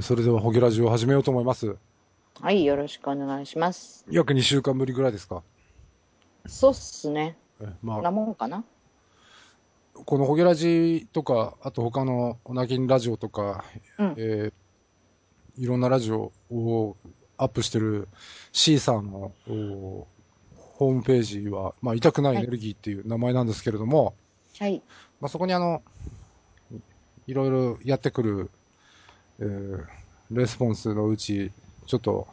それではホゲラジオを始めようと思います。はい、よろしくお願いします。約2週間ぶりぐらいですか。そうっすね。まあ、なもんかな。このホゲラジとか、あと他のおなぎんラジオとか、いろんなラジオをアップしてる C さんのホームページは、まあ、痛くないエネルギーっていう名前なんですけれども、はい。まあ、そこにいろいろやってくる、レスポンスのうち、ちょっと、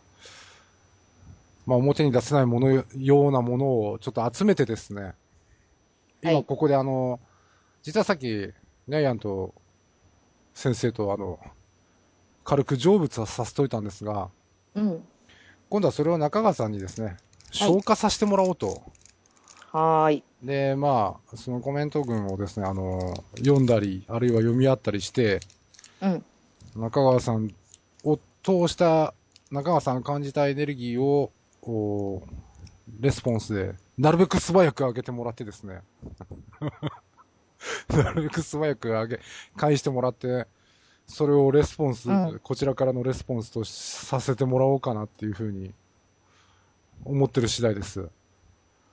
まあ、表に出せないものようなものをちょっと集めてですね、今ここで実はさっき、ニャイアンと先生と軽く成仏はさせといたんですが、うん、今度はそれを中川さんにですね、消化させてもらおうと。はい。で、まあ、そのコメント群をですね、読んだり、あるいは読み合ったりして、うん、中川さんを通した、中川さんが感じたエネルギーを、レスポンスで、なるべく素早く上げてもらってですね。なるべく素早く返してもらって、それをレスポンス、うん、こちらからのレスポンスとさせてもらおうかなっていうふうに、思ってる次第です。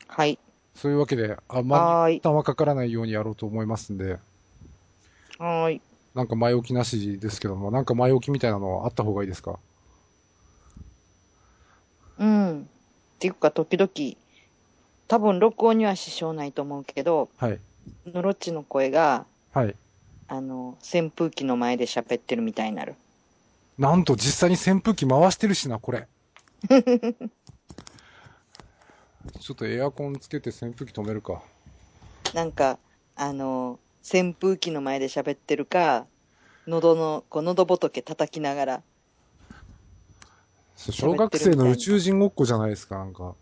はい。そういうわけで、あんまり負担はかからないようにやろうと思いますんで。はい。なんか前置きなしですけども、なんか前置きみたいなのあった方がいいですか？うん。っていうか、時々、多分録音には支障ないと思うけど、はい。のろっちの声が、はい。扇風機の前で喋ってるみたいになる。なんと実際に扇風機回してるしな、これ。ちょっとエアコンつけて扇風機止めるか。なんか、扇風機の前で喋ってるか、喉仏叩きながら。小学生の宇宙人ごっこじゃないですか、なんか。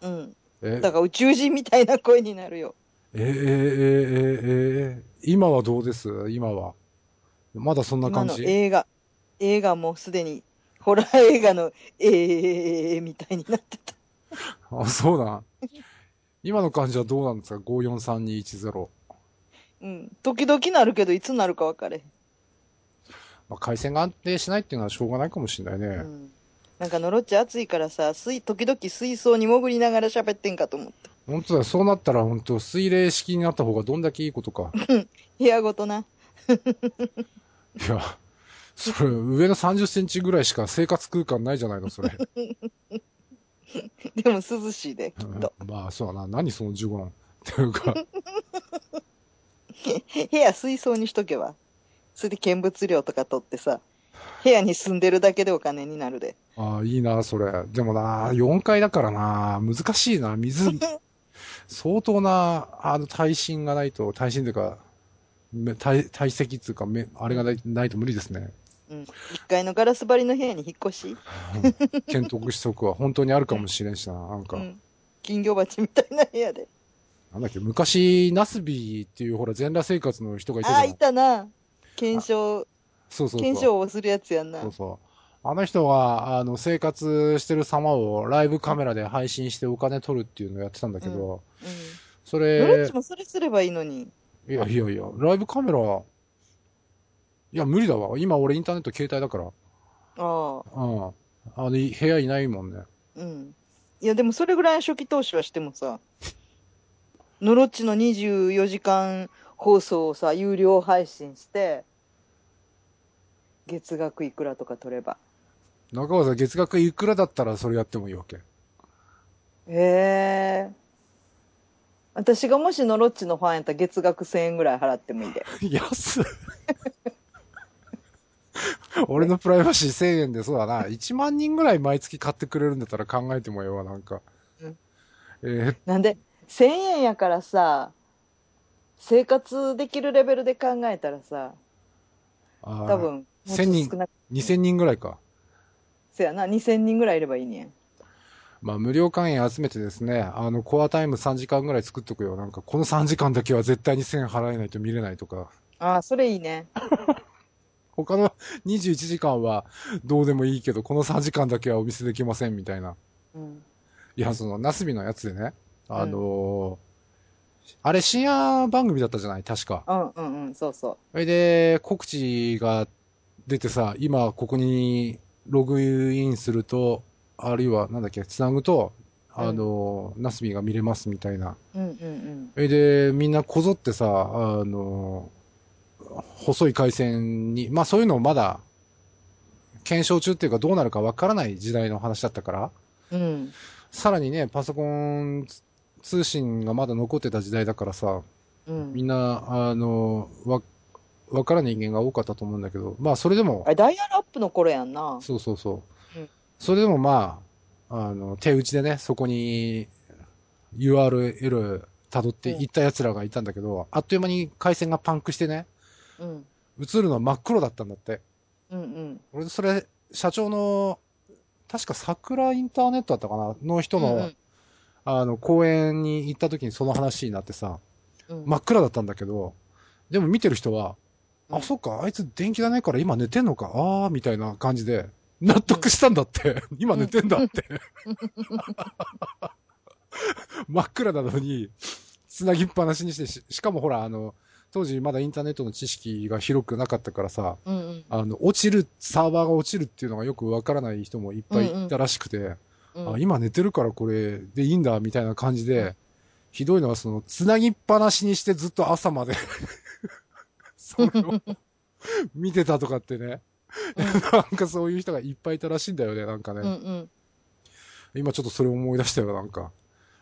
うん。だから宇宙人みたいな声になるよ。今はどうです？今は。まだそんな感じ。今の映画もすでに、ホラー映画の、みたいになってた。あ、そうだ。今の感じはどうなんですか？ 543-210。うん。時々なるけど、いつなるか分かれへん。まあ、回線が安定しないっていうのはしょうがないかもしれないね。うん。なんか、のろっち暑いからさ、時々水槽に潜りながら喋ってんかと思った。本当だよ。そうなったら本当、水冷式になった方がどんだけいいことか。うん。部屋ごとな。いや、それ、上の30センチぐらいしか生活空間ないじゃないの、それ。でも涼しいで、きっと。うん、まあ、そうだな。何その呪言。っていうか。部屋水槽にしとけば。それで見物料とか取ってさ、部屋に住んでるだけでお金になるで。ああ、いいな、それ。でもな、4階だからな、難しいな、水。相当な、耐震がないと、耐震というか、耐積っていうか、あれがないと無理ですね。うん、1階のガラス張りの部屋に引っ越し検討しとくわ。本当にあるかもしれんしな、なんか、うん、金魚鉢みたいな部屋で。なんだっけ、昔ナスビーっていうほら全裸生活の人がいたじゃん。あ、いたな。そうそう検証をするやつやんな。そうそう、あの人が生活してる様をライブカメラで配信してお金取るっていうのをやってたんだけど、うんうん、それどっちもそれすればいいのに。いやライブカメラ無理だわ。今俺インターネット携帯だから。ああ。うん。部屋いないもんね。うん。いやでもそれぐらい初期投資はしてもさ、のろっちの24時間放送をさ、有料配信して、月額いくらとか取れば。中川さん、月額いくらだったらそれやってもいいわけ？私がもしのろっちのファンやったら月額1,000円ぐらい払ってもいいで。安っ。俺のプライバシー1,000円で、そうだな。1万人ぐらい毎月買ってくれるんだったら考えてもええわ、なんか。うん、なんで、1,000円やからさ、生活できるレベルで考えたらさ、多分、1,000人、2,000人ぐらいか。そやな、2,000人ぐらいいればいいねん。まあ、無料会員集めてですね、コアタイム3時間ぐらい作っとくよ。なんか、この3時間だけは絶対に1,000円払えないと見れないとか。ああ、それいいね。他の21時間はどうでもいいけど、この3時間だけはお見せできませんみたいな。うん、いや、その、ナスビのやつでね、あれ深夜番組だったじゃない、確か。うんうんうん、そうそう。それで、告知が出てさ、今ここにログインすると、あるいはなんだっけ、つなぐと、ナスビが見れますみたいな。で、みんなこぞってさ、細い回線に、まあそういうのをまだ、検証中っていうかどうなるかわからない時代の話だったから、うん、さらにね、パソコン通信がまだ残ってた時代だからさ、うん、みんな、わからない人間が多かったと思うんだけど、まあそれでも。ダイヤルアップの頃やんな。そうそうそう。うん、それでもまあ、手打ちでね、そこに URL 辿っていった奴らがいたんだけど、うん、あっという間に回線がパンクしてね、うん、映るのは真っ黒だったんだって。うんうん、俺、それ、社長の、確か桜インターネットだったかなの人の、うん、講演に行った時にその話になってさ、うん、真っ暗だったんだけど、でも見てる人は、うん、あ、そっか、あいつ電気がないから今寝てんのか、あー、みたいな感じで、納得したんだって。うん、今寝てんだって。真っ暗なのに、繋ぎっぱなしにして、しかもほら、当時まだインターネットの知識が広くなかったからさ、うんうん、落ちる、サーバーが落ちるっていうのがよくわからない人もいっぱいいたらしくて、うんうん、あ、今寝てるからこれでいいんだ、みたいな感じで、うん、ひどいのはその、つなぎっぱなしにしてずっと朝まで、それを見てたとかってね、うん、なんかそういう人がいっぱいいたらしいんだよね、なんかね。うんうん、今ちょっとそれ思い出したよ、なんか。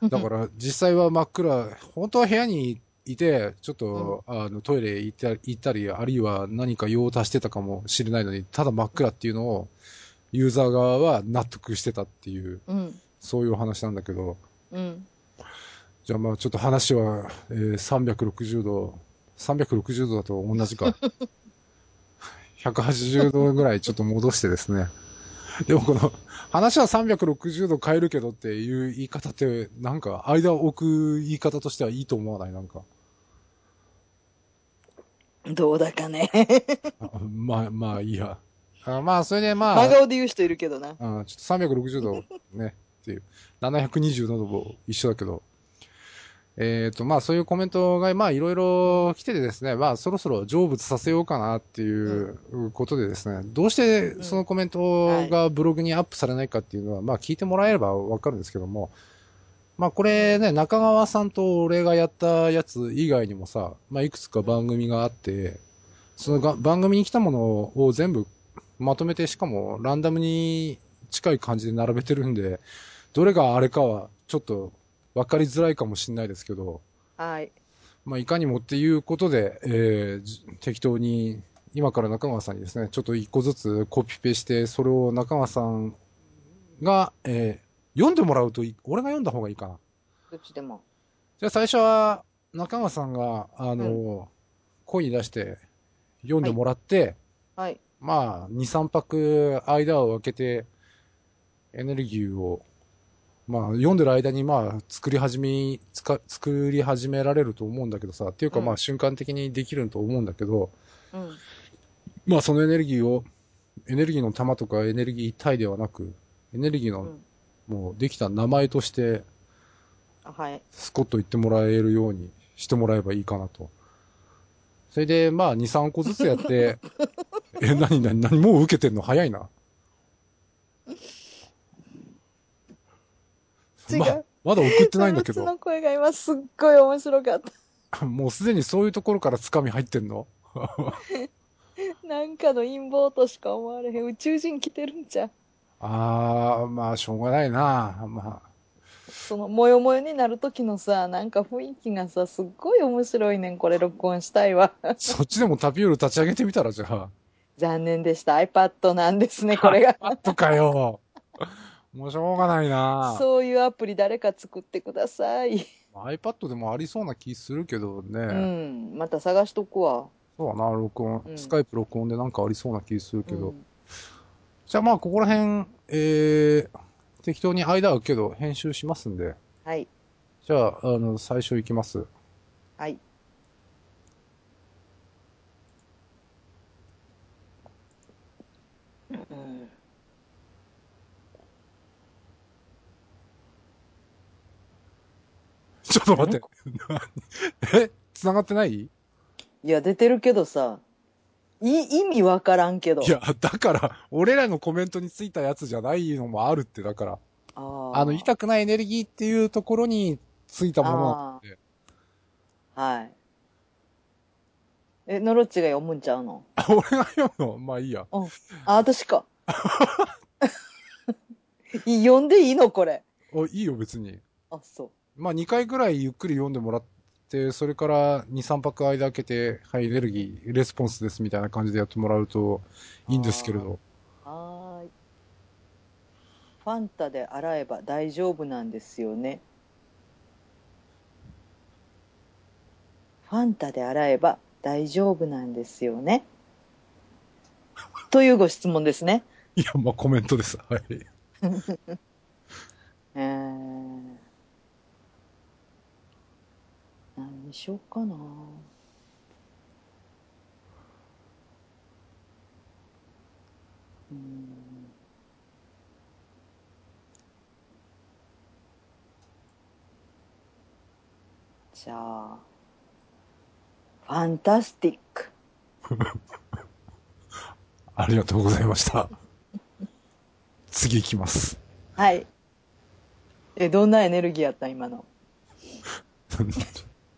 だから実際は真っ暗、本当は部屋に、いて、ちょっと、うん、トイレ行ったり、あるいは何か用を足してたかもしれないのに、ただ真っ暗っていうのを、ユーザー側は納得してたっていう、うん、そういう話なんだけど。うん、じゃあまあちょっと話は、360度、360度だと同じか。180度ぐらいちょっと戻してですね。でもこの、話は360度変えるけどっていう言い方って、なんか、間を置く言い方としてはいいと思わない？なんか。どうだかね。まあいいや。まあそれでまあ。真顔で言う人いるけどな。うん、ちょっと360度ね、っていう。720度も一緒だけど。まあそういうコメントが、まあいろいろ来ててですね、まあそろそろ成仏させようかなっていうことでですね、うん、どうしてそのコメントがブログにアップされないかっていうのは、まあ聞いてもらえればわかるんですけども、まあこれね、中川さんと俺がやったやつ以外にもさ、まあいくつか番組があって、そのが番組に来たものを全部まとめて、しかもランダムに近い感じで並べてるんで、どれがあれかはちょっと、わかりづらいかもしれないですけど、はい。まあ、いかにもっていうことで、適当に、今から中川さんにですね、ちょっと一個ずつコピペして、それを中川さんが、読んでもらうと俺が読んだ方がいいかな。どっちでも。じゃあ最初は、中川さんが、うん、声に出して読んでもらって、はい。はい、まあ、2、3泊間を空けて、エネルギーを、まあ、読んでる間に、まあ、作り始められると思うんだけどさ、っていうか、まあ、瞬間的にできると思うんだけど、うん、まあ、そのエネルギーの玉とかエネルギー体ではなく、エネルギーの、うん、もう、できた名前として、はい。スコッと言ってもらえるようにしてもらえばいいかなと。それで、まあ、2、3個ずつやって、何もう受けてんの早いな。まだ送ってないんだけど。その声が今すっごい面白かった。もうすでにそういうところから掴み入ってんのなんかの陰謀としか思われへん。宇宙人来てるんちゃう。ああ、まあしょうがないな。まあ。そのもよもよになる時のさ、なんか雰囲気がさ、すっごい面白いねん。これ録音したいわ。そっちでもタピオール立ち上げてみたらじゃあ。残念でした。iPad なんですね、これが。iPad かよ。もうしょうがないな。そういうアプリ誰か作ってください。iPad でもありそうな気するけどね。うん。また探しとくわ。そうだな、録音。うん、スカイプ録音でなんかありそうな気するけど。うん、じゃあまあ、ここら辺、適当に間空くけど、編集しますんで。はい。じゃあ、最初いきます。はい。ちょっと待って。え？繋がってない？いや、出てるけどさ。意味わからんけど。いや、だから、俺らのコメントについたやつじゃないのもあるって、だから。痛くないエネルギーっていうところについたものなんで。はい。ノロッチが読むんちゃうの？俺が読むの？まあいいや。うん。あ、私か。読んでいいのこれ。あ、いいよ、別に。あ、そう。まあ2回ぐらいゆっくり読んでもらって、それから2、3泊間空けて、はい、エネルギー、レスポンスですみたいな感じでやってもらうといいんですけれど。はい。ファンタで洗えば大丈夫なんですよね。ファンタで洗えば大丈夫なんですよね。というご質問ですね。いや、まあコメントです。はい。何にしようかな。じゃあ、ファンタスティック。ありがとうございました。次行きます。はい。どんなエネルギーやった今の。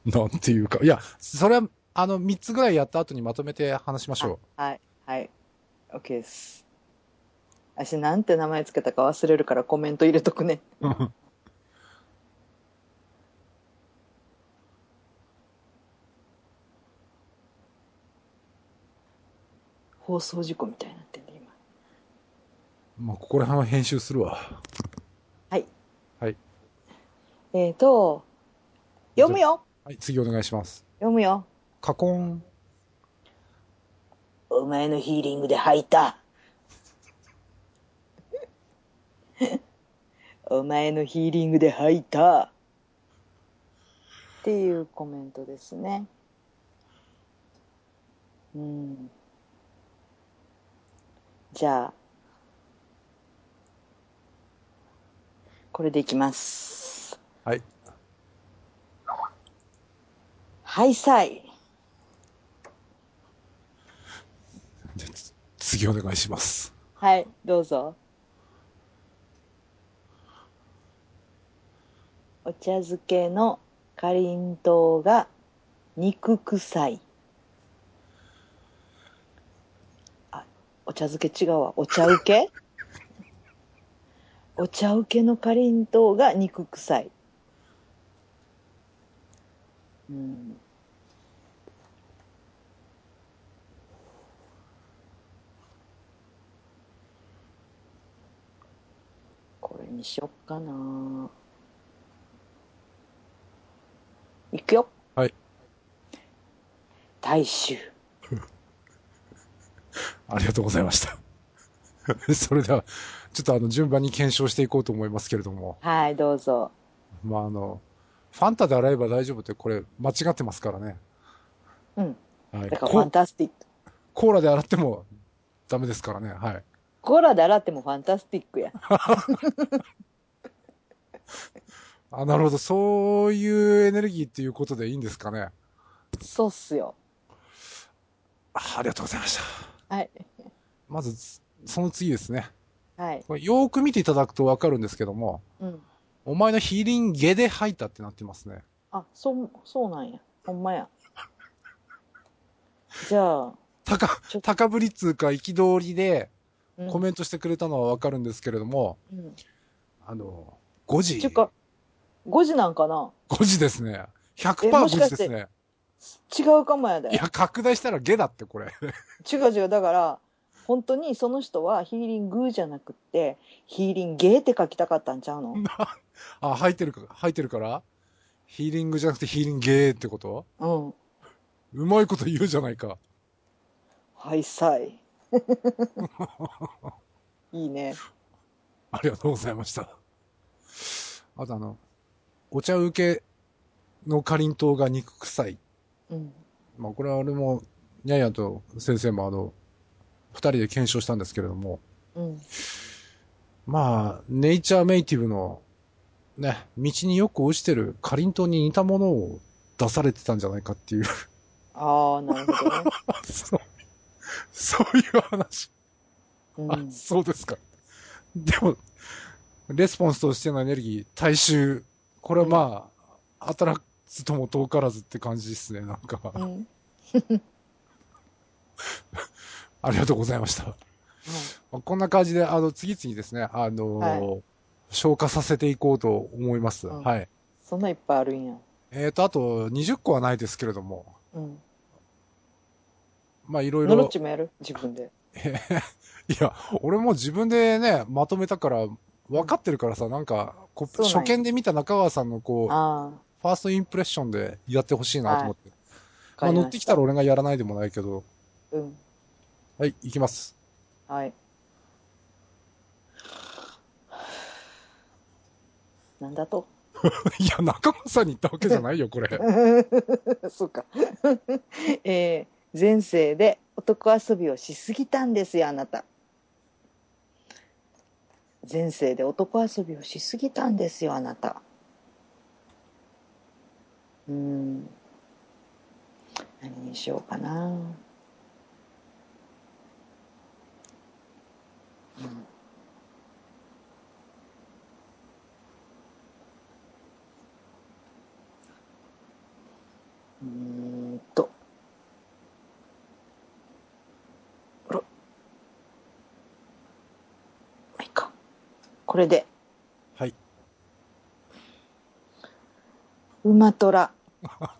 なんていうか。いや、それは、3つぐらいやった後にまとめて話しましょう。はい、はい。OK です。私、なんて名前つけたか忘れるからコメント入れとくね。放送事故みたいになってんで、今。まあ、ここら辺は編集するわ。はい。はい。読むよ。はい、次お願いします。読むよ。カコン。お前のヒーリングで吐いた。お前のヒーリングで吐いた。っていうコメントですね。うん。じゃあ、これでいきます。はい。はいさい。次お願いします。はい、どうぞ。お茶漬けのかりんとうが肉臭い。あ、お茶漬け違うわ。お茶受けお茶受けのかりんとうが肉臭い。うん。これにしよっかな。いくよ。はい。大衆。ありがとうございました。それでは、ちょっと順番に検証していこうと思いますけれども。はい、どうぞ。まあファンタで洗えば大丈夫ってこれ間違ってますからね。うん。はい、だからファンタスティック。コーラで洗ってもダメですからね。はい。コーラで洗ってもファンタスティックや。あ、なるほど。そういうエネルギーっていうことでいいんですかね。そうっすよ。ありがとうございました。はい。まず、その次ですね。はい。これよーく見ていただくとわかるんですけども。うん。お前のヒーリングで吐いたってなってますね。あ、そうなんや。ほんまや。じゃあ。高ぶりつうか、憤りで、コメントしてくれたのはわかるんですけれども、うん、5時。ちゅか、5時なんかな ?5 時ですね。100%5 時ですね。違うかもやで。いや、拡大したら下だって、これ。違う。だから、本当にその人はヒーリングじゃなくって、ヒーリンゲーって書きたかったんちゃうの？あ、入ってるからヒーリングじゃなくてヒーリンゲーってこと？うん。うまいこと言うじゃないか。はいさい。いいね。ありがとうございました。あとお茶受けのかりんとうが肉臭い。うん。まあこれは俺も、ニャンヤンと先生も二人で検証したんですけれども、うん、まあネイチャーメイティブのね道によく落ちてるかりんとうに似たものを出されてたんじゃないかっていう。ああ、なるほどね。そう。そういう話。うん、あ、そうですか。でも、レスポンスとしてのエネルギー、大衆、これはまあ、うん、働くとも遠からずって感じですね、なんか。うん、ありがとうございました。うん、こんな感じで、次々ですね、はい、消化させていこうと思います。うん、はい。そんないっぱいあるんや。あと、20個はないですけれども。うん。まあ、いろいろ。ノロッチもやる？自分で。いや、俺も自分でね、まとめたから、分かってるからさ、なんか、初見で見た中川さんのファーストインプレッションでやってほしいなと思って。はい、まあ、乗ってきたら俺がやらないでもないけど。うん。はい、いきます。はい。なんだと？いや、中川さんに言ったわけじゃないよ、これ。そうか。前世で男遊びをしすぎたんですよ、あなた。前世で男遊びをしすぎたんですよ、あなた。何にしようかな。これで、はい、馬虎。あ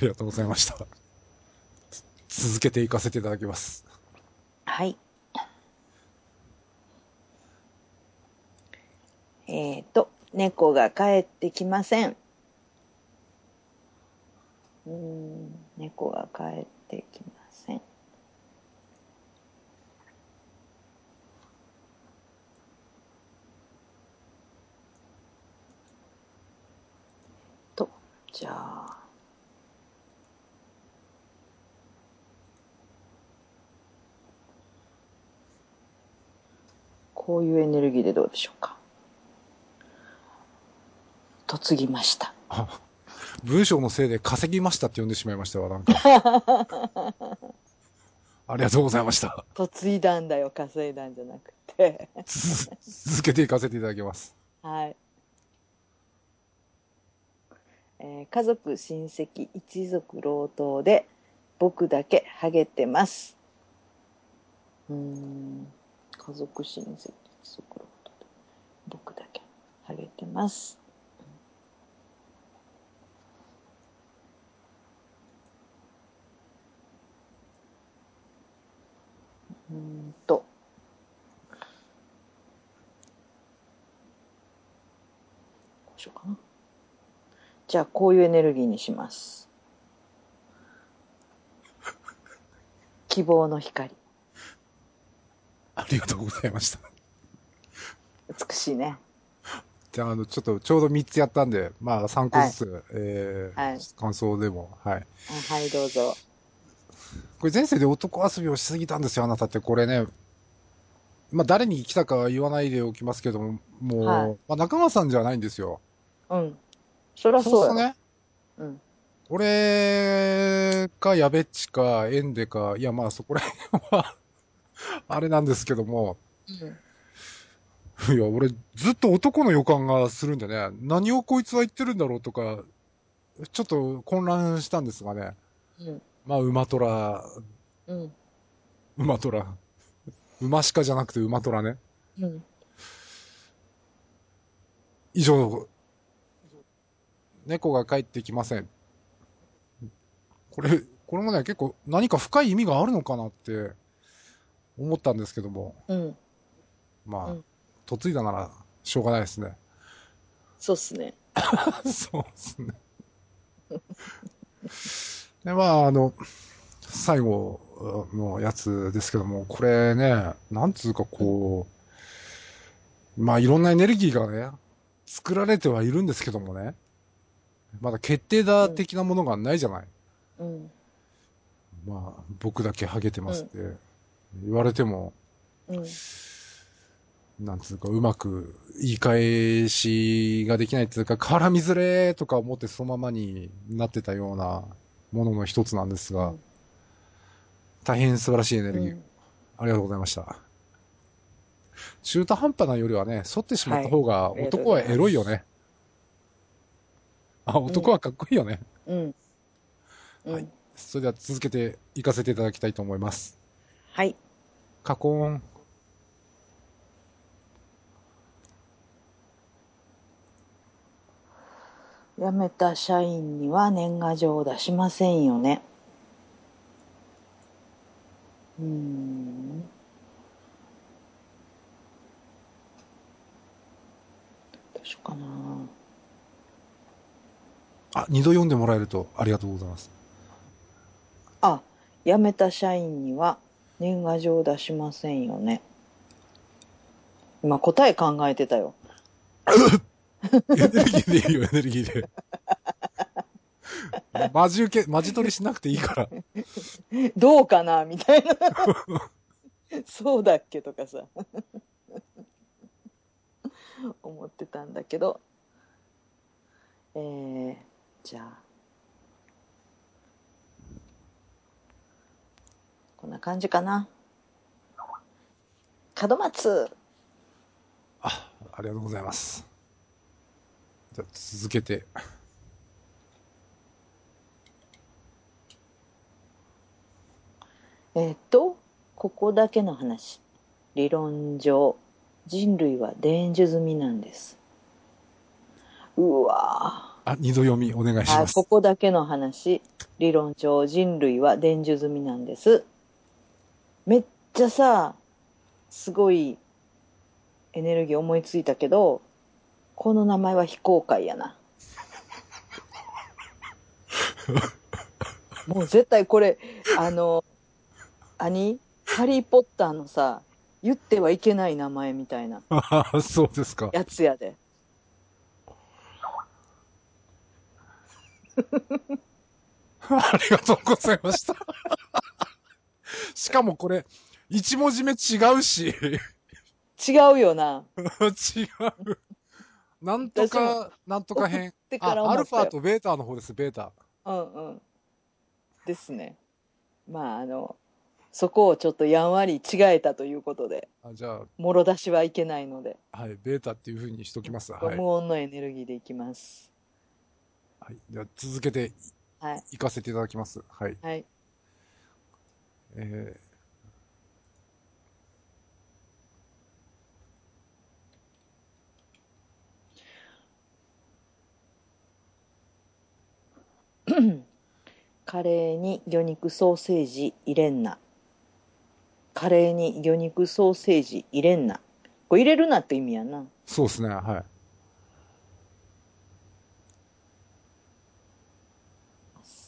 りがとうございました。続けていかせていただきます。はい。猫が帰ってきません。猫が帰ってきません。じゃあ、こういうエネルギーでどうでしょうか。嫁ぎました。あ、文章のせいで稼ぎましたって呼んでしまいましたわ、なんか。ありがとうございました。嫁いだんだよ、稼いだんじゃなくて。続けていかせていただきます。はい。家族親戚一族労働で僕だけハゲてます。家族親戚一族労働で僕だけハゲてます。こうしようかな。じゃあ、こういうエネルギーにします。希望の光。ありがとうございました。美しいね。じゃあ、ちょうど3つやったんで、まあ、3個ずつ、はい、はい、感想でも、はい。はい、どうぞ。これ、前世で男遊びをしすぎたんですよ、あなたって。これね、まあ、誰に来たかは言わないでおきますけども、もう、はい、まあ、中川さんじゃないんですよ。うん。そりゃそうだね。うん。俺か、やべっちか、エンデか、いや、まあ、そこら辺は、あれなんですけども。うん、いや、俺、ずっと男の予感がするんでね、何をこいつは言ってるんだろうとか、ちょっと混乱したんですがね。うん、まあ、馬虎。うん。馬虎。馬しかじゃなくて馬虎ね。うん。以上の、猫が帰ってきません。これもね、結構何か深い意味があるのかなって思ったんですけども。うん。まあ、うん、嫁いだならしょうがないですね。そうっすね。そうっすね。で、まあ、最後のやつですけども、これね、なんつうかこう、まあ、いろんなエネルギーがね、作られてはいるんですけどもね。まだ決定打的なものがないじゃない。うん。まあ、僕だけハゲてますって言われても、うん、なんつうか、うまく言い返しができないっていうか、絡みづれーとか思ってそのままになってたようなものの一つなんですが、うん、大変素晴らしいエネルギー、うん、ありがとうございました。中途半端なよりはね、剃ってしまった方が男はエロいよね、はい、あ、男はかっこいいよね、うん、うん、はい、それでは続けていかせていただきたいと思います。はい、カコーン。辞めた社員には年賀状を出しませんよね。どうしようかな。あ、2度読んでもらえるとありがとうございます。あ、辞めた社員には年賀状を出しませんよね。今答え考えてたよ。エネルギーでいいよ、エネルギーで。マジ取りしなくていいから。どうかなみたいな。そうだっけとかさ。思ってたんだけど。じゃあ。こんな感じかな。門松。あ、ありがとうございます。じゃあ続けて。ここだけの話。理論上、人類は伝授済みなんです。うわぁ。あ、二度読みお願いします。ここだけの話。理論上、人類は伝授済みなんです。めっちゃさ、すごいエネルギー思いついたけど、この名前は非公開やな。もう絶対これ、ハリーポッターのさ、言ってはいけない名前みたいな。そうですか。やつやで。ありがとうございました。しかもこれ、一文字目違うし。違うよな。違う。なんとか、なんとか編。あ、アルファとベータの方です、ベータ。うんうん。ですね。まあ、そこをちょっとやんわり違えたということで。あ、じゃあ。もろ出しはいけないので。はい、ベータっていうふうにしときます。はい。無音のエネルギーでいきます。はい。では、続けて、はい。いかせていただきます。はい。はい。カレーに魚肉ソーセージ入れんな。カレーに魚肉ソーセージ入れんな。これ入れるなって意味やな。そうですね、はい。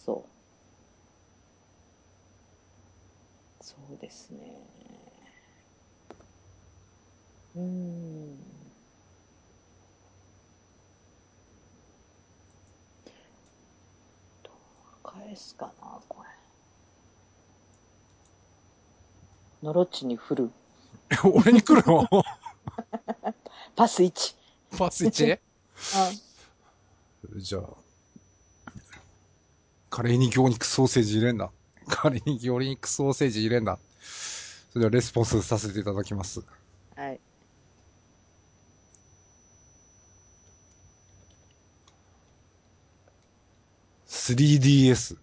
そう。そうですね。返すかな、これ。のろちに振る。俺に来るの？パス1。パス 1？ じゃあ、カレーに魚肉ソーセージ入れんな。カレーに魚肉ソーセージ入れんな。それではレスポンスさせていただきます。はい。3DS。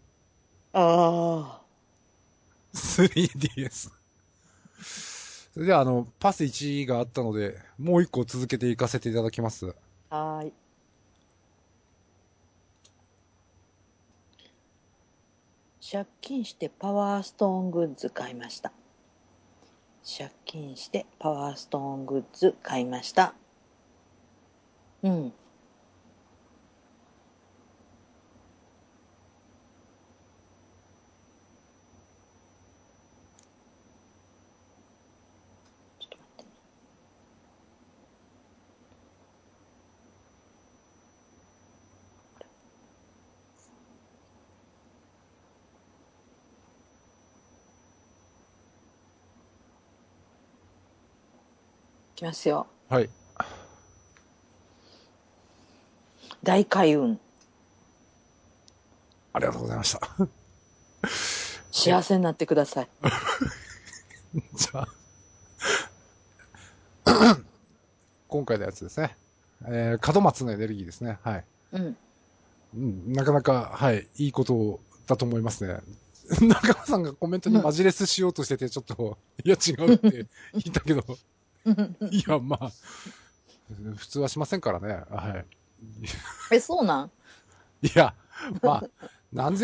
ああ。3DS。それでは、パス1があったので、もう1個続けていかせていただきます。はい。借金してパワーストーングッズ買いました。借金してパワーストーングッズ買いました。うん。いますよ。はい。大開運。ありがとうございました。幸せになってください。じゃあ今回のやつですね、門松のエネルギーですね。はい。うん。うん、なかなか、はい、いいことだと思いますね。中間さんがコメントにマジレスしようとしてて、ちょっと、いや違うって言ったけど、いや、まあ、普通はしませんからね。はい。え、そうなん？いや、まあ、何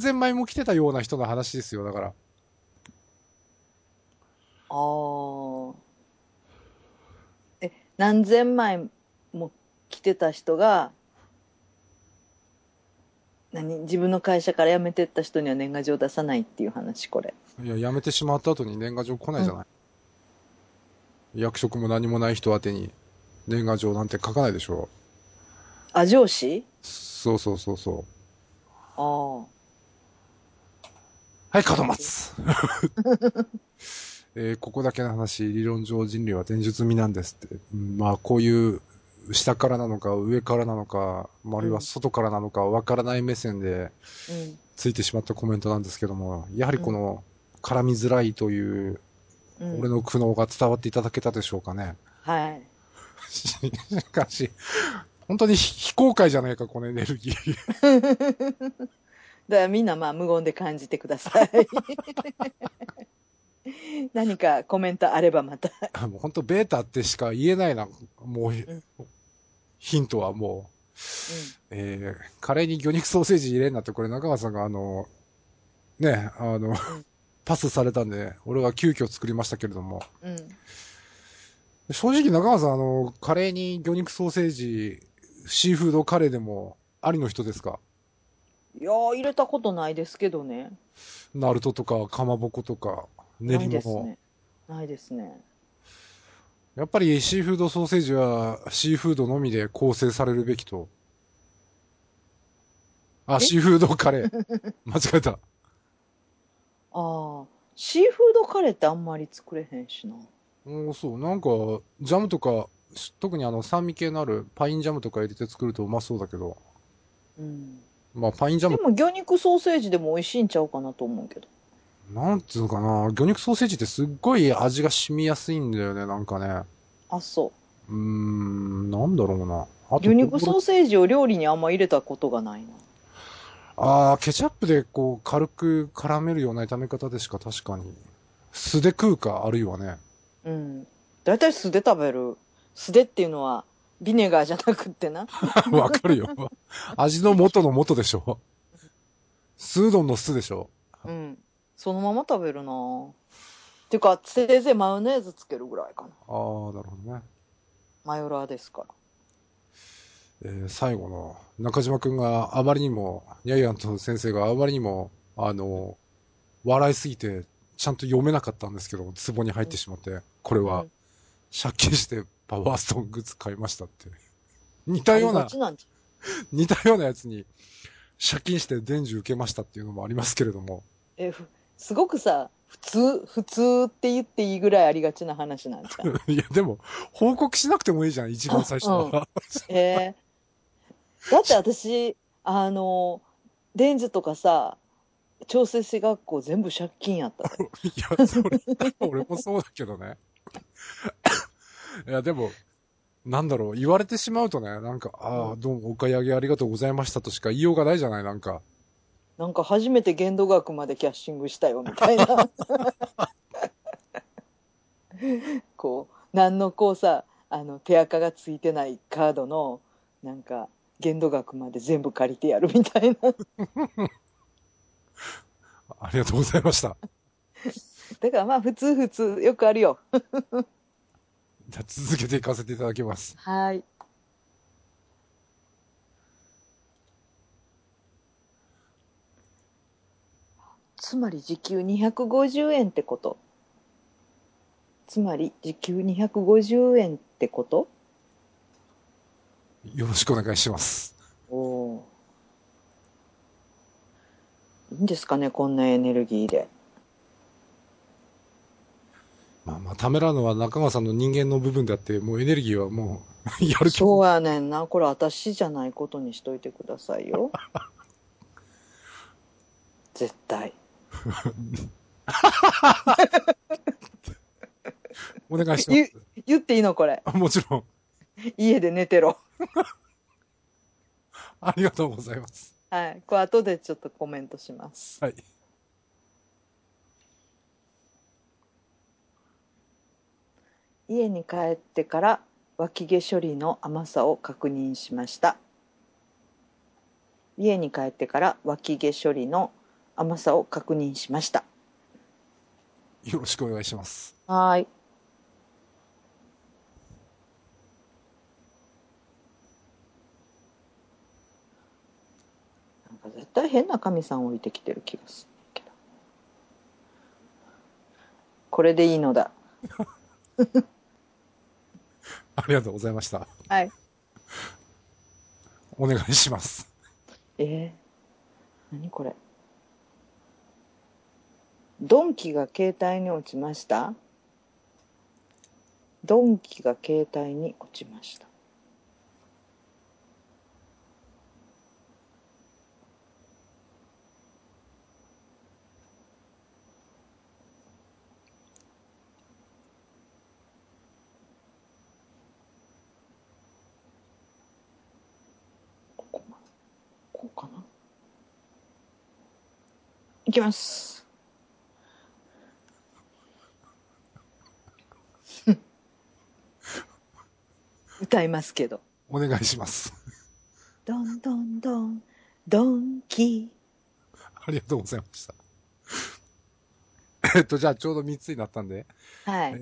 千枚も来てたような人の話ですよ、だから。ああ。え、何千枚も来てた人が、自分の会社から辞めてった人には年賀状出さないっていう話、これ。いや、辞めてしまった後に年賀状来ないじゃない。うん、役職も何もない人宛てに年賀状なんて書かないでしょ。あ、上司？そうそうそうそう。ああ。はい、門松。ここだけの話、理論上人類は転述みなんですって。まあ、こういう、下からなのか上からなのか、あるいは外からなのかわからない目線でついてしまったコメントなんですけども、やはりこの絡みづらいという俺の苦悩が伝わっていただけたでしょうかね。はい。しかし本当に非公開じゃないか、このエネルギー。だからみんなまあ無言で感じてください。何かコメントあればまた。もう本当ベータってしか言えないな。もう、うん、ヒントはもう、うん、カレーに魚肉ソーセージ入れんなって、これ中川さんがね、うん、パスされたんで、俺は急遽作りましたけれども。うん、正直中川さん、カレーに魚肉ソーセージ、シーフードカレーでもありの人ですか？いやー、入れたことないですけどね。ナルトとかかまぼことか。練り物ないですね。やっぱりシーフードソーセージはシーフードのみで構成されるべきと。あ、シーフードカレー。間違えた。ああ、シーフードカレーってあんまり作れへんしな。うん、そう。なんか、ジャムとか、特に酸味系のあるパインジャムとか入れて作るとうまそうだけど。うん。まあ、パインジャム。でも魚肉ソーセージでも美味しいんちゃうかなと思うけど。なんつうのかな、魚肉ソーセージってすっごい味が染みやすいんだよね、なんかね。あ、そう。なんだろうな。あと魚肉ソーセージを料理にあんま入れたことがないな。ああ、ケチャップでこう軽く絡めるような炒め方でしか確かに。素で食うか、あるいはね。うん。だいたい素で食べる。素でっていうのはビネガーじゃなくってな。わかるよ。味の元の元でしょ。素うどんの素でしょ。うん。そのまま食べるなぁ。っていうか、せいぜいマヨネーズつけるぐらいかな。ああ、なるほどね。マヨラーですから。最後の、中島くんがあまりにも、ニャイアント先生があまりにも、笑いすぎて、ちゃんと読めなかったんですけど、壺に入ってしまって、これは、借金してパワーストーングッズ買いましたって。似たようなやつに、借金して伝授受けましたっていうのもありますけれども。すごくさ、普通って言っていいぐらいありがちな話なんじゃん。いや、でも、報告しなくてもいいじゃん、一番最初は。うん、だって私、レンズとかさ、調整師学校全部借金やった。いや、それ、俺もそうだけどね。いや、でも、なんだろう、言われてしまうとね、なんか、ああ、どうもお買い上げありがとうございましたとしか言いようがないじゃない、なんか。なんか初めて限度額までキャッシングしたよみたいなこう何のこうさ手垢がついてないカードのなんか限度額まで全部借りてやるみたいなありがとうございましただからまあ普通よくあるよじゃあ続けていかせていただきます。はい。つまり時給250円ってこと。よろしくお願いします。おー。いいんですかね、こんなエネルギーで。まあまあ、ためらうのは中川さんの人間の部分であって、もうエネルギーはもうやる気。そうやねんな。これ私じゃないことにしといてくださいよ。絶対。お願いします。言っていいのこれ。もちろん。家で寝てろ。ありがとうございます。はい。これ後でちょっとコメントします。はい。家に帰ってから脇毛処理の甘さを確認しました。家に帰ってから脇毛処理の甘さを確認しました。よろしくお願いします。はい。なんか絶対変な神さん置いてきてる気がするけど。これでいいのだ。ありがとうございました。はい。お願いします。何これ。ドンキが携帯に落ちました。ドンキが携帯に落ちました。いきます。歌いますけど。お願いします。どんどんどんドンキ。ありがとうございました。じゃあちょうど3つになったんで、はい。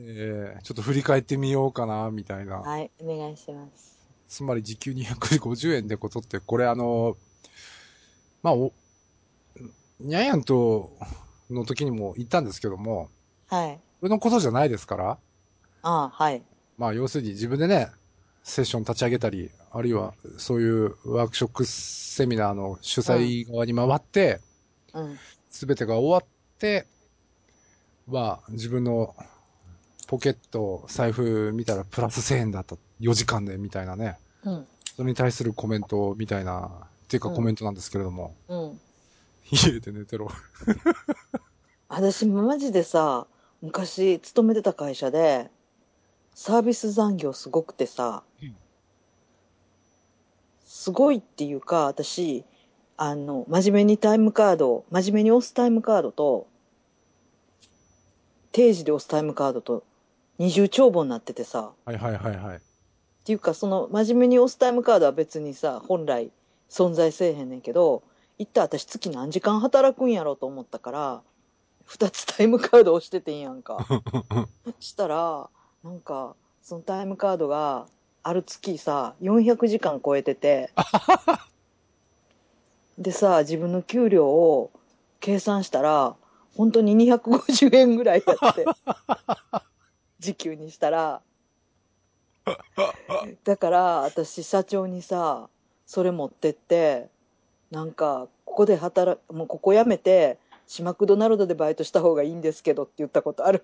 ちょっと振り返ってみようかなみたいな。はい、お願いします。つまり時給250円でことってこれまあニャヤンとの時にも言ったんですけども、はい。それのことじゃないですから。ああ、はい。まあ、要するに自分でね、セッション立ち上げたり、あるいはそういうワークショップセミナーの主催側に回って、うん。すべてが終わって、まあ、自分のポケット、財布見たらプラス1000円だった。4時間で、みたいなね。うん。それに対するコメントみたいな、っていうかコメントなんですけれども。うん家で寝てろ私マジでさ昔勤めてた会社でサービス残業すごくてさ、うん、すごいっていうか私真面目にタイムカード真面目に押すタイムカードと定時で押すタイムカードと二重帳簿になっててさはいはいはいはいっていうかその真面目に押すタイムカードは別にさ本来存在せえへんねんけど一体私月何時間働くんやろうと思ったから、二つタイムカード押しててんやんか。したら、なんか、そのタイムカードが、ある月さ、400時間超えてて、でさ、自分の給料を計算したら、本当に250円ぐらいやって、時給にしたら、だから私社長にさ、それ持ってって、なんかここでもうここ辞めてシマクドナルドでバイトした方がいいんですけどって言ったことある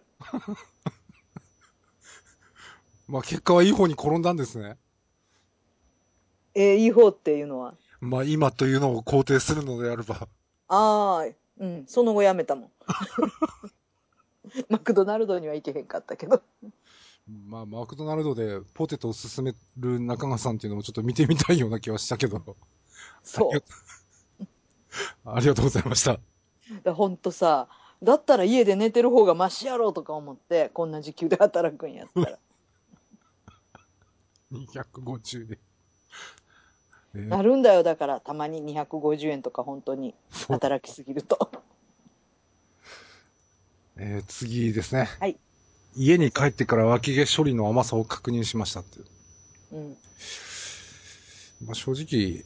まあ結果はいい方に転んだんですねいい方っていうのはまあ今というのを肯定するのであればああうんその後辞めたもんマクドナルドには行けへんかったけどまあマクドナルドでポテトを勧める中川さんっていうのもちょっと見てみたいような気はしたけどそう。ありがとうございました。ほんとさ、だったら家で寝てる方がマシやろうとか思って、こんな時給で働くんやったら。250円。なるんだよ、だから、たまに250円とか本当に働きすぎると。次ですね。はい。家に帰ってから脇毛処理の甘さを確認しましたっていう。うん。まあ正直、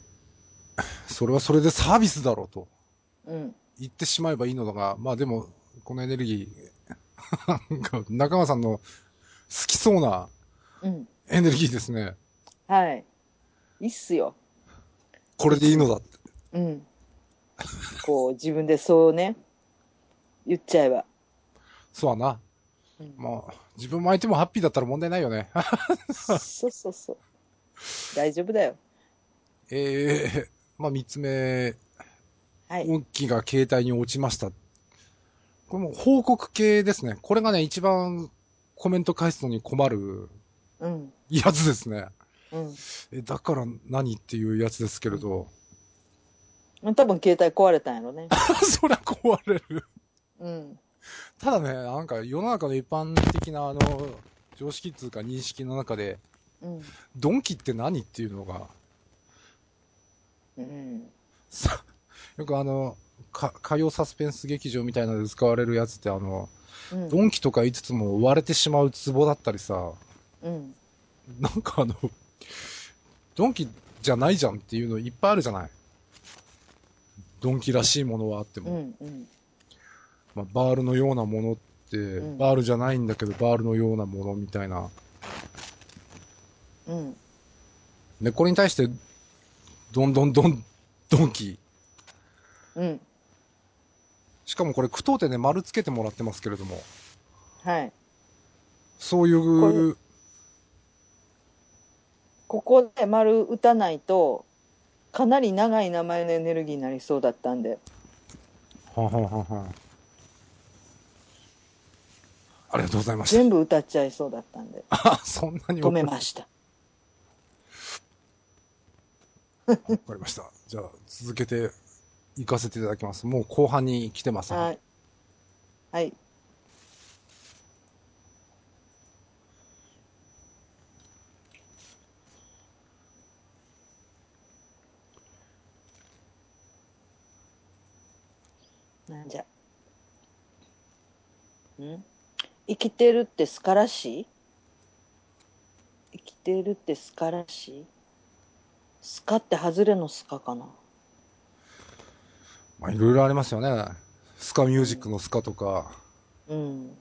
それはそれでサービスだろうと言ってしまえばいいのだが、うん、まあでもこのエネルギー中川さんの好きそうなエネルギーですね、うん、はいいいっすよこれでいいのだってうんこう自分でそうね言っちゃえばそうはな、うん、まあ自分も相手もハッピーだったら問題ないよねそうそうそう大丈夫だよまあ、3つ目、はい、運気が携帯に落ちました。これも報告系ですね。これがね、一番コメント返すのに困るやつですね。うん、だから何っていうやつですけれど。多分携帯壊れたんやろね。そりゃ壊れる。うん。ただね、なんか世の中の一般的な常識っていうか認識の中で、うん、ドンキって何っていうのが、うん、よく火曜サスペンス劇場みたいなので使われるやつってうん、ドンキとか言いつつも割れてしまう壺だったりさ、うん、なんかドンキじゃないじゃんっていうのいっぱいあるじゃない。ドンキらしいものはあっても、うんうんまあ、バールのようなものって、うん、バールじゃないんだけどバールのようなものみたいな、うん、でこれに対してドンキ、うん、しかもこれ句読点で丸つけてもらってますけれども、はい、そういうここで丸打たないとかなり長い名前のエネルギーになりそうだったんで、ありがとうございました。全部歌っちゃいそうだったんで、そんなに止めました。わかりました。じゃあ続けて行かせていただきます。もう後半に来てます、ね。はい。はい。なんじゃ。ん？生きてるってすからしい？生きてるってすからしい？すかって外れのすかかな。まあいろいろありますよね。すかミュージックのすかとか。うん。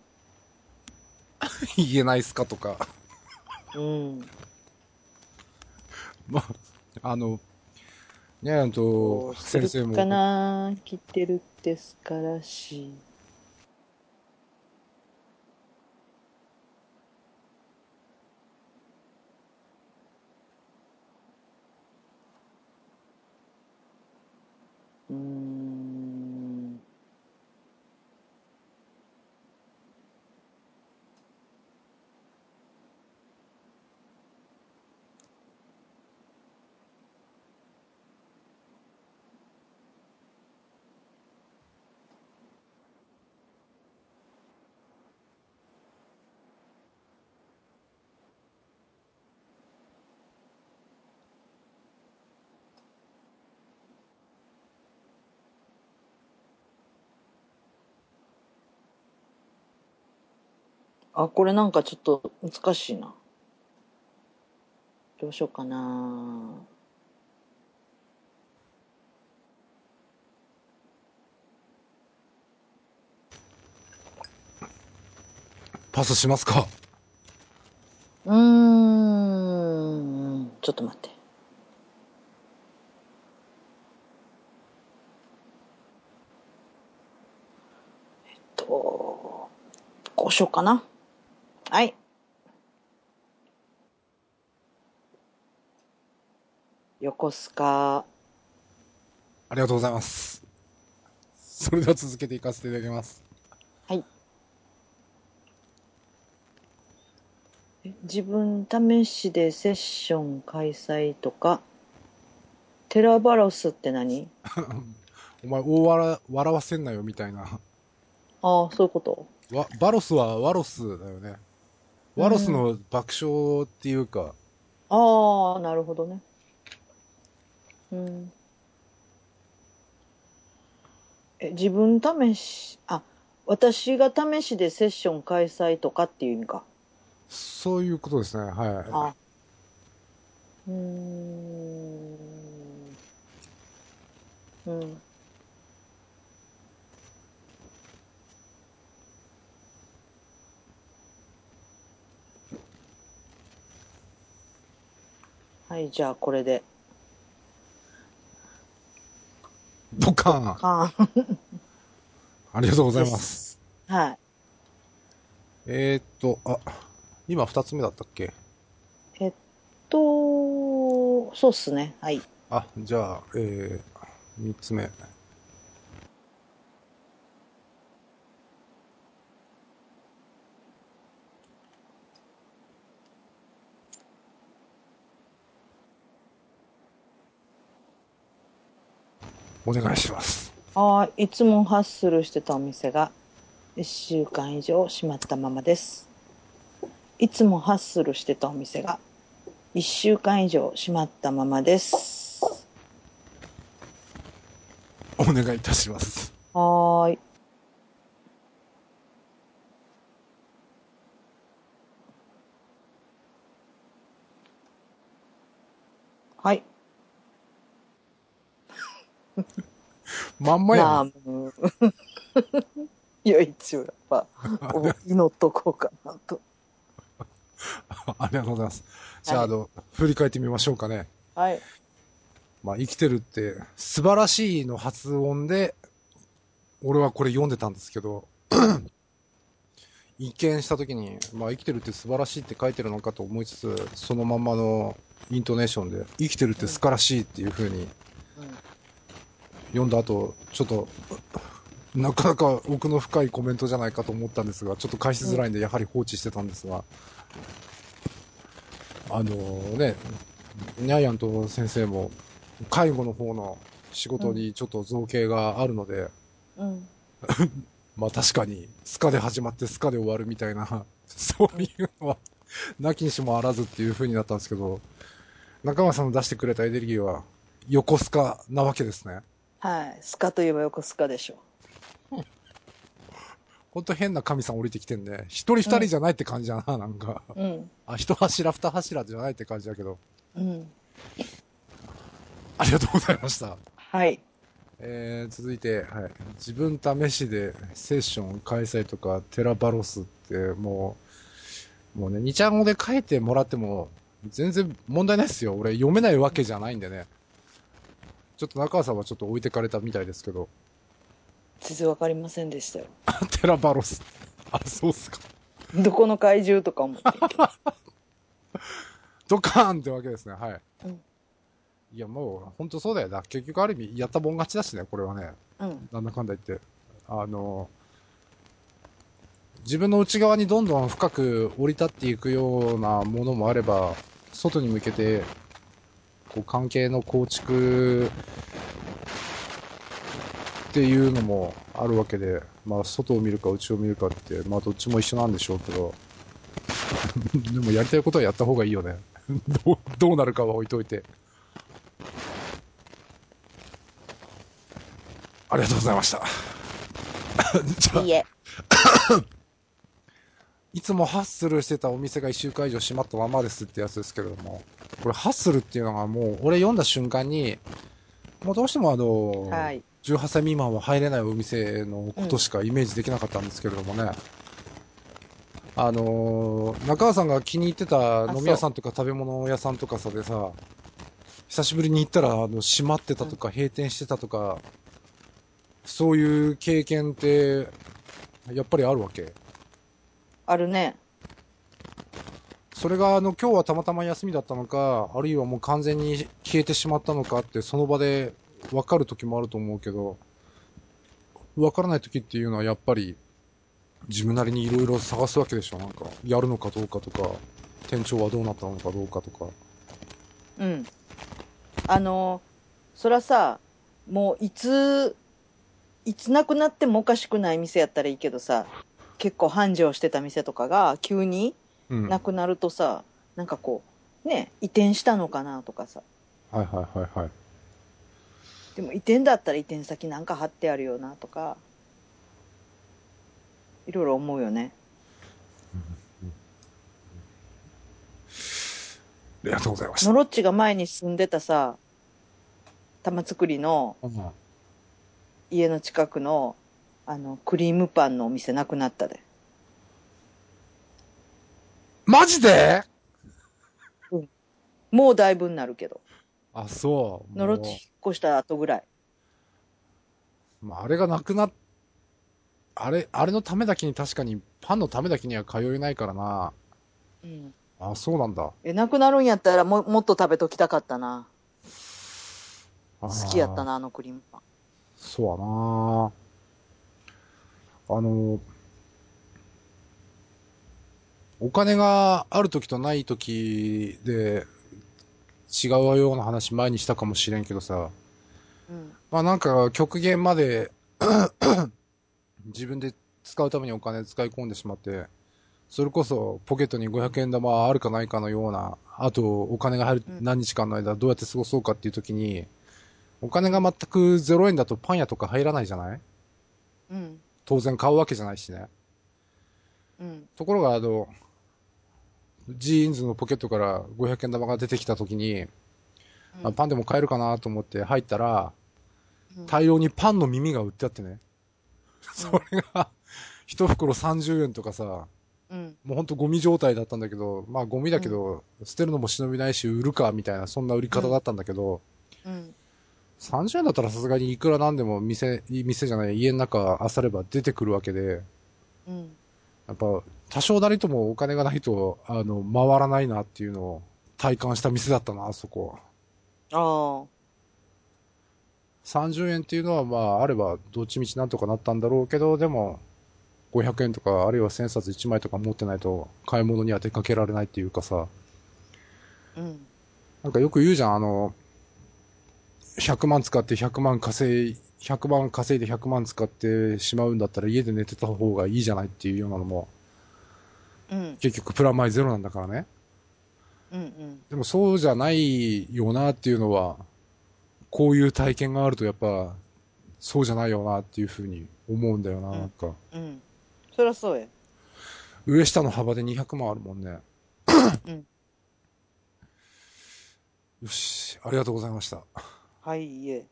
言えないすかとか。うん。まあねえ先生も。かな生きてるってすからしい。あ、これなんかちょっと難しいな。どうしようかな。パスしますか。ちょっと待って。こうしようかな。はい。横須賀。ありがとうございます。それでは続けていかせていただきます。はい。自分試しでセッション開催とか。テラバロスって何？お前笑わせんなよみたいな。ああ、そういうこと。バロスはワロスだよね。ワロスの爆笑っていうか、ああなるほどね。うん。自分試し、あ、私が試しでセッション開催とかっていう意味か。そういうことですね。はい。あ、うん。はい、じゃあこれでドカーン、ドカーンありがとうございます。はい。あ、今2つ目だったっけ？そうっすね。はい。あ、じゃあ、3つ目。お願いします。あ、いつもハッスルしてたお店が1週間以上閉まったままです。いつもハッスルしてたお店が1週間以上閉まったままです。お願いいたします。はーい。はい。まんまやな。いや、一応やっぱ祈っとこうかなと。ありがとうございます。じゃあ、はい、振り返ってみましょうかね。はい。まあ、生きてるって素晴らしいの発音で俺はこれ読んでたんですけど、一見した時に、まあ、生きてるって素晴らしいって書いてるのかと思いつつ、そのまんまのイントネーションで生きてるって素晴らしいっていう風に読んだ後、ちょっとなかなか奥の深いコメントじゃないかと思ったんですが、ちょっと返しづらいんでやはり放置してたんですが、ね、ニャイアント先生も介護の方の仕事にちょっと造形があるので、うん、まあ確かにスカで始まってスカで終わるみたいな、そういうのはなきにしもあらずっていう風になったんですけど、中川さんの出してくれたエネルギーは横スカなわけですね。はい、スカといえば横スカでしょ。ほんと変な神さん降りてきてんで、一人二人じゃないって感じだな、なんか、うん、あ、一柱二柱じゃないって感じだけど、うん、ありがとうございました。はい。続いて、はい、自分試しでセッション開催とかテラバロスって、もうね、2ちゃん語で書いてもらっても全然問題ないですよ。俺読めないわけじゃないんでね。ちょっと中川さんはちょっと置いてかれたみたいですけど。全然わかりませんでしたよ。テラバロス。あ、そうっすか。どこの怪獣とか思ってドカーンってわけですね。はい。うん、いや、もう本当そうだよな。結局ある意味やったもん勝ちだしね、これはね。うん、なんだかんだ言って。自分の内側にどんどん深く降り立っていくようなものもあれば、外に向けてこう関係の構築っていうのもあるわけで、まあ外を見るか内を見るかって、まあどっちも一緒なんでしょうけど、でもやりたいことはやった方がいいよね。どうなるかは置いといて。ありがとうございました。じゃあ。いいえ。いつもハッスルしてたお店が1週間以上閉まったままですってやつですけれども、これハッスルっていうのがもう俺読んだ瞬間に、もうどうしてもはい、18歳未満は入れないお店のことしかイメージできなかったんですけれどもね、うん、中川さんが気に入ってた飲み屋さんとか食べ物屋さんとかさでさ、久しぶりに行ったら閉まってたとか閉店してたとか、うん、そういう経験ってやっぱりあるわけ？あるね。それが今日はたまたま休みだったのか、あるいはもう完全に消えてしまったのかってその場で分かる時もあると思うけど、分からない時っていうのはやっぱり自分なりにいろいろ探すわけでしょ。なんかやるのかどうかとか、店長はどうなったのかどうかとか。うん、そらさ、もういつなくなってもおかしくない店やったらいいけどさ、結構繁盛してた店とかが急になくなるとさ、うん、なんかこうね、移転したのかなとかさ。はいはいはいはい。でも移転だったら移転先なんか貼ってあるよなとか、いろいろ思うよね。ありがとうございました。ノロッチが前に住んでたさ、玉造りの家の近くのクリームパンのお店なくなったで。マジで？うん。もうだいぶになるけど。あ、そう。のろち引っ越した後ぐらい。まあ、あれがなくなっ、あれのためだけに、確かに、パンのためだけには通えないからな。うん。あ、そうなんだ。なくなるんやったらもっと食べときたかったな。好きやったな、クリームパン。そうやな。お金があるときとないときで違うような話前にしたかもしれんけどさ、うん。まあなんか極限まで自分で使うためにお金使い込んでしまって、それこそポケットに500円玉あるかないかのような、あとお金が入る何日間の間どうやって過ごそうかっていう時に、お金が全く0円だとパン屋とか入らないじゃない？うん。当然買うわけじゃないしね。うん。ところがジーンズのポケットから500円玉が出てきた時に、うん、パンでも買えるかなと思って入ったら、うん、大量にパンの耳が売ってあってね。それが一袋30円とかさ、うん、もうほんとゴミ状態だったんだけど、まあゴミだけど、うん、捨てるのも忍びないし売るかみたいなそんな売り方だったんだけど、うんうん、30円だったらさすがにいくらなんでも店じゃない家の中漁れば出てくるわけで、うん、やっぱ多少なりともお金がないと回らないなっていうのを体感した店だったな、あそこ。ああ。30円っていうのはまああればどっちみちなんとかなったんだろうけど、でも500円とかあるいは1000冊1枚とか持ってないと買い物には出かけられないっていうかさ、うん、なんかよく言うじゃん、100万使って100万稼いで100万使ってしまうんだったら家で寝てた方がいいじゃないっていうようなのも、うん、結局プラマイゼロなんだからね、うんうん、でもそうじゃないよなっていうのはこういう体験があるとやっぱそうじゃないよなっていうふうに思うんだよな、うん、なんか。うん。そりゃそうや。上下の幅で200万あるもんね。うん。よし、ありがとうございました。はい、いえ。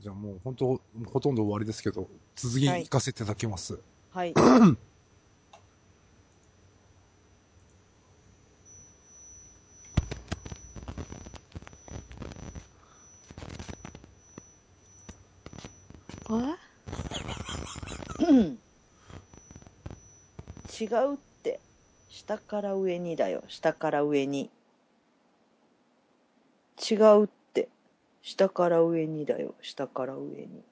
じゃあもう本当ほとんど終わりですけど、続き聞かせていただきます。はい。はいうん、違うって、下から上にだよ、下から上に。違うって、下から上にだよ、下から上に。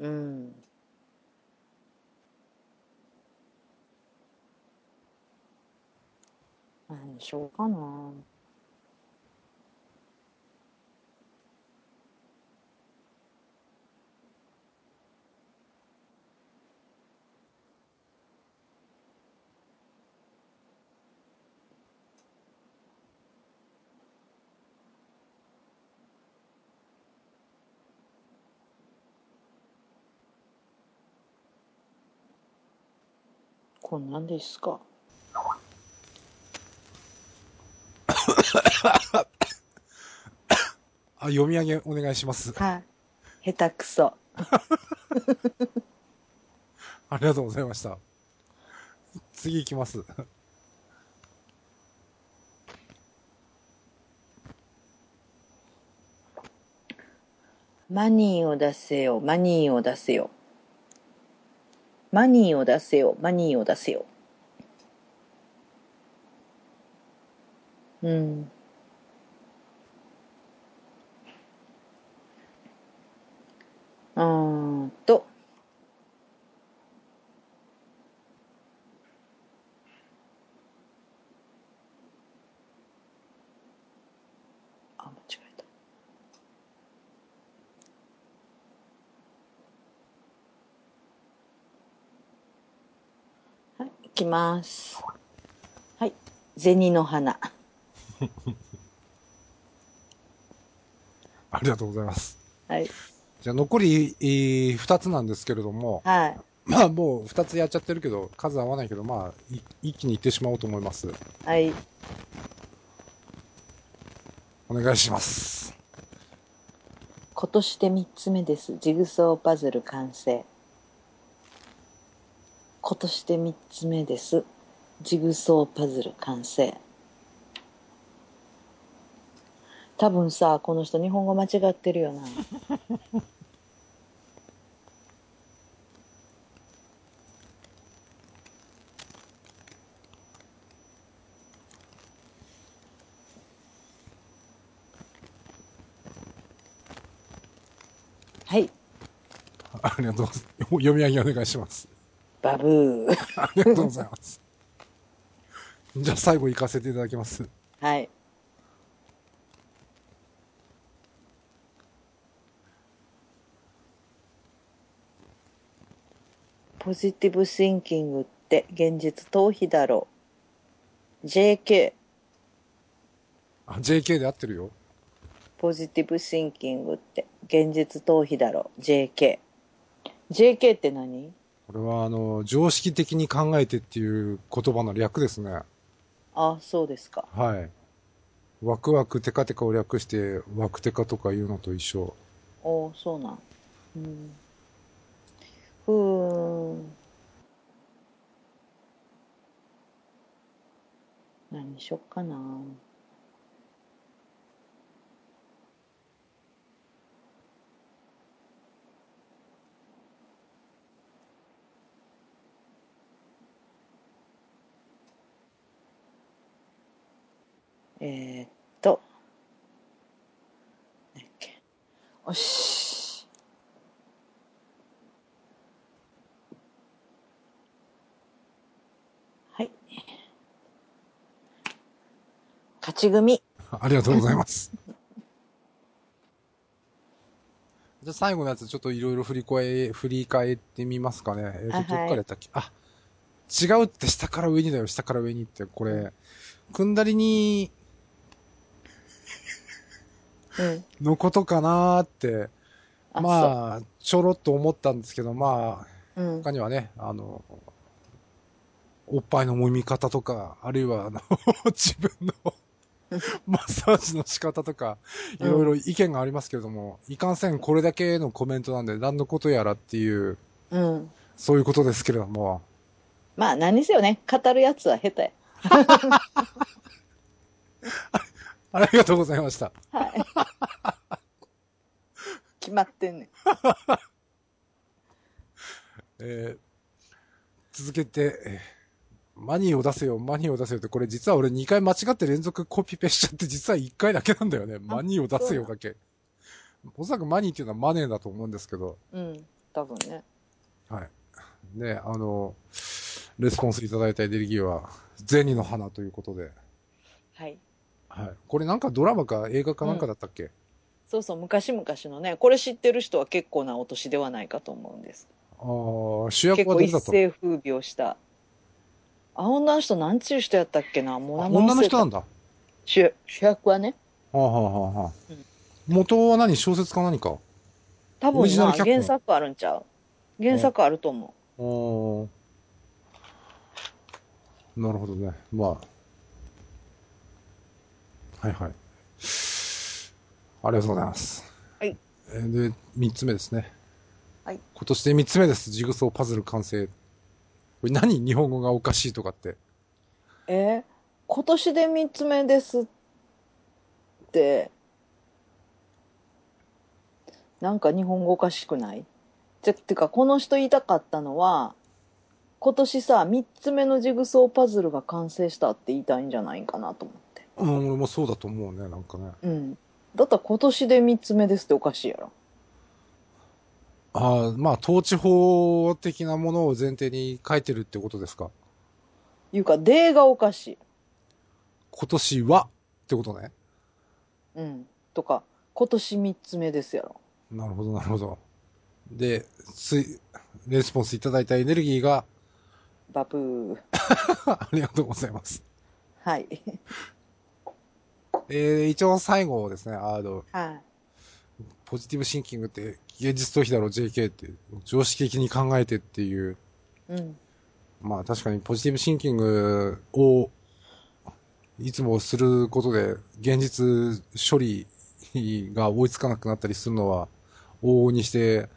うん、何しようかな。こんなんですか。あ、読み上げお願いします。はい。下手くそ。ありがとうございました。次いきます。マニーを出せよ、マニーを出せよ。マニーを出せよ、マニーを出せよ。うん。あ、間違えた。はい、いきます。はい、銭の花。ありがとうございます。はい。じゃあ残り2つなんですけれども、はい、まあもう2つやっちゃってるけど数合わないけど、まあ一気にいってしまおうと思います。はい。お願いします。今年で3つ目です。ジグソーパズル完成。今年で3つ目です。ジグソーパズル完成。多分さ、この人日本語間違ってるよな。はい。ありがとうございます。読み上げお願いします。バブー。ありがとうございます。じゃあ最後行かせていただきます。はい。ポジティブシンキングって現実逃避だろう。JK。あ、JK で合ってるよ。ポジティブシンキングって現実逃避だろう。JK。JK って何？これは常識的に考えてっていう言葉の略ですね。あ、そうですか。はい。ワクワクテカテカを略してワクテカとか言うのと一緒。お、そうなん。うん。何しよっかな。おし。はい。勝ち組。ありがとうございます。じゃあ最後のやつちょっといろいろ振り返ってみますかね。どっからやったっけ、はい、あ、違うって下から上にだよ、下から上にって、これ、くんだりに、うん、のことかなーって、まあ、ちょろっと思ったんですけど、まあ、うん、他にはね、おっぱいの揉み方とか、あるいは自分のマッサージの仕方とか、いろいろ意見がありますけれども、うん、いかんせんこれだけのコメントなんで、何のことやらっていう、うん、そういうことですけれども。まあ、何にせよね、語るやつは下手。ありがとうございました。はい。決まってんねん。続けて、マニーを出せよ、マニーを出せよって、これ実は俺2回間違って連続コピペしちゃって、実は1回だけなんだよね。マニーを出せよだけ。おそらくマニーっていうのはマネーだと思うんですけど。うん、多分ね。はい。ね、レスポンスいただいたエネルギーは、銭の花ということで。はい。はい、これなんかドラマか映画かなんかだったっけ、うん、そうそう、昔々のね、これ知ってる人は結構なお年ではないかと思うんです。ああ、主役はどうだった？結構一世風靡をした。あ、女の人なんちゅう人やったっけな、もう名前忘れた。女の人なんだ、主役はね。はあ、はあはあ、うん、元は何、小説か何か、多分な、原作あるんちゃう、原作あると思う。ああ、なるほどね。まあ、はいはい。ありがとうございます。はい。で、3つ目ですね。はい。今年で3つ目です。ジグソーパズル完成。これ何、日本語がおかしいとかって。今年で3つ目ですって、なんか日本語おかしくない？ってか、この人言いたかったのは、今年さ、3つ目のジグソーパズルが完成したって言いたいんじゃないかなと思って。うん、俺もそうだと思うね、なんかね。うん。だったら今年で3つ目ですっておかしいやろ。ああ、まあ、統治法的なものを前提に書いてるってことですか。いうか、でがおかしい。今年はってことね。うん。とか、今年3つ目ですやろ。なるほど、なるほど。で、レスポンスいただいたエネルギーが。バブー。ありがとうございます。はい。一応最後ですね、はい、ポジティブシンキングって現実逃避だろ JK って常識的に考えてっていう、うん、まあ確かにポジティブシンキングをいつもすることで現実処理が追いつかなくなったりするのは往々にして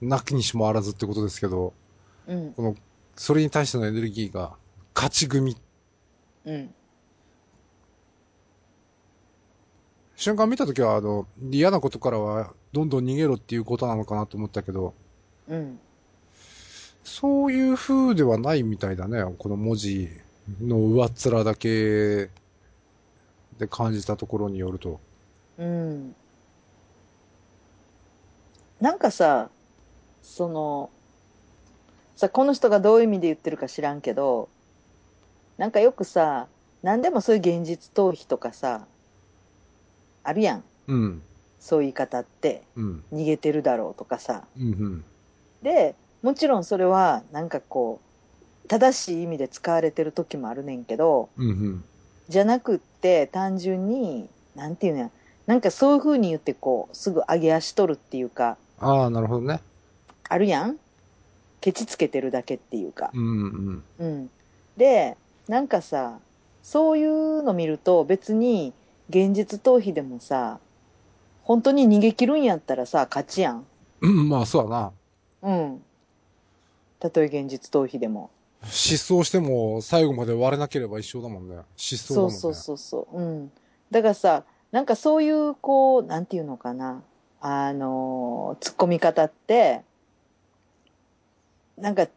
なきにしもあらずってことですけど、うん、このそれに対してのエネルギーが勝ち組、うん、瞬間見たときは嫌なことからはどんどん逃げろっていうことなのかなと思ったけど、うん、そういう風ではないみたいだね。この文字の上っ面だけで感じたところによると、うん、なんかさ、この人がどういう意味で言ってるか知らんけど、なんかよくさ、何でもそういう現実逃避とかさあるやん、うん、そういう言い方って、うん、逃げてるだろうとかさ、うんうん、でもちろんそれはなんかこう正しい意味で使われてる時もあるねんけど、うんうん、じゃなくって単純になんていうのやなんかそういう風に言ってこうすぐ上げ足取るっていうかああなるほどねあるやんケチつけてるだけっていうか、うんうんうん、でなんかさそういうの見ると別に現実逃避でもさ本当に逃げ切るんやったらさ勝ちやんうんまあそうだなうんたとえ現実逃避でも失踪しても最後まで割れなければ一生だもんね失踪だもんねそうそうそうそううんだからさなんかそういうこうなんていうのかな突っ込み方ってなんか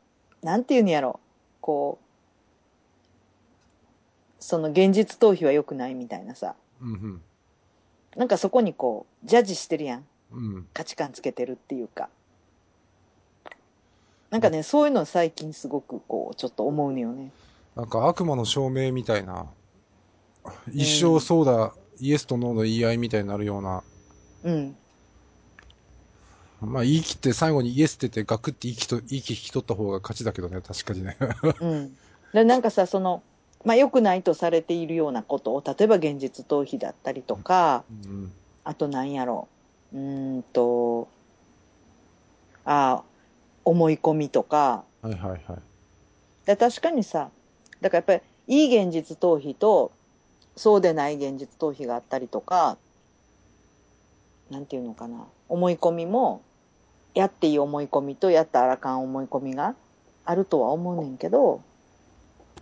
なんていうんやろこうその現実逃避は良くないみたいなさ、うんうん、なんかそこにこうジャッジしてるやん、うん、価値観つけてるっていうかなんかね、うん、そういうの最近すごくこうちょっと思うのよねなんか悪魔の証明みたいな一生そうだ、イエスとノーの言い合いみたいになるようなうんまあ言い切って最後にイエスって言ってガクって息引き取った方が勝ちだけどね確かにねうんでなんかさそのまあ、良くないとされているようなことを例えば現実逃避だったりとか、うん、あと何やろ思い込みとか、はいはいはい、だから確かにさだからやっぱりいい現実逃避とそうでない現実逃避があったりとかなんていうのかな思い込みもやっていい思い込みとやったらあかん思い込みがあるとは思うねんけど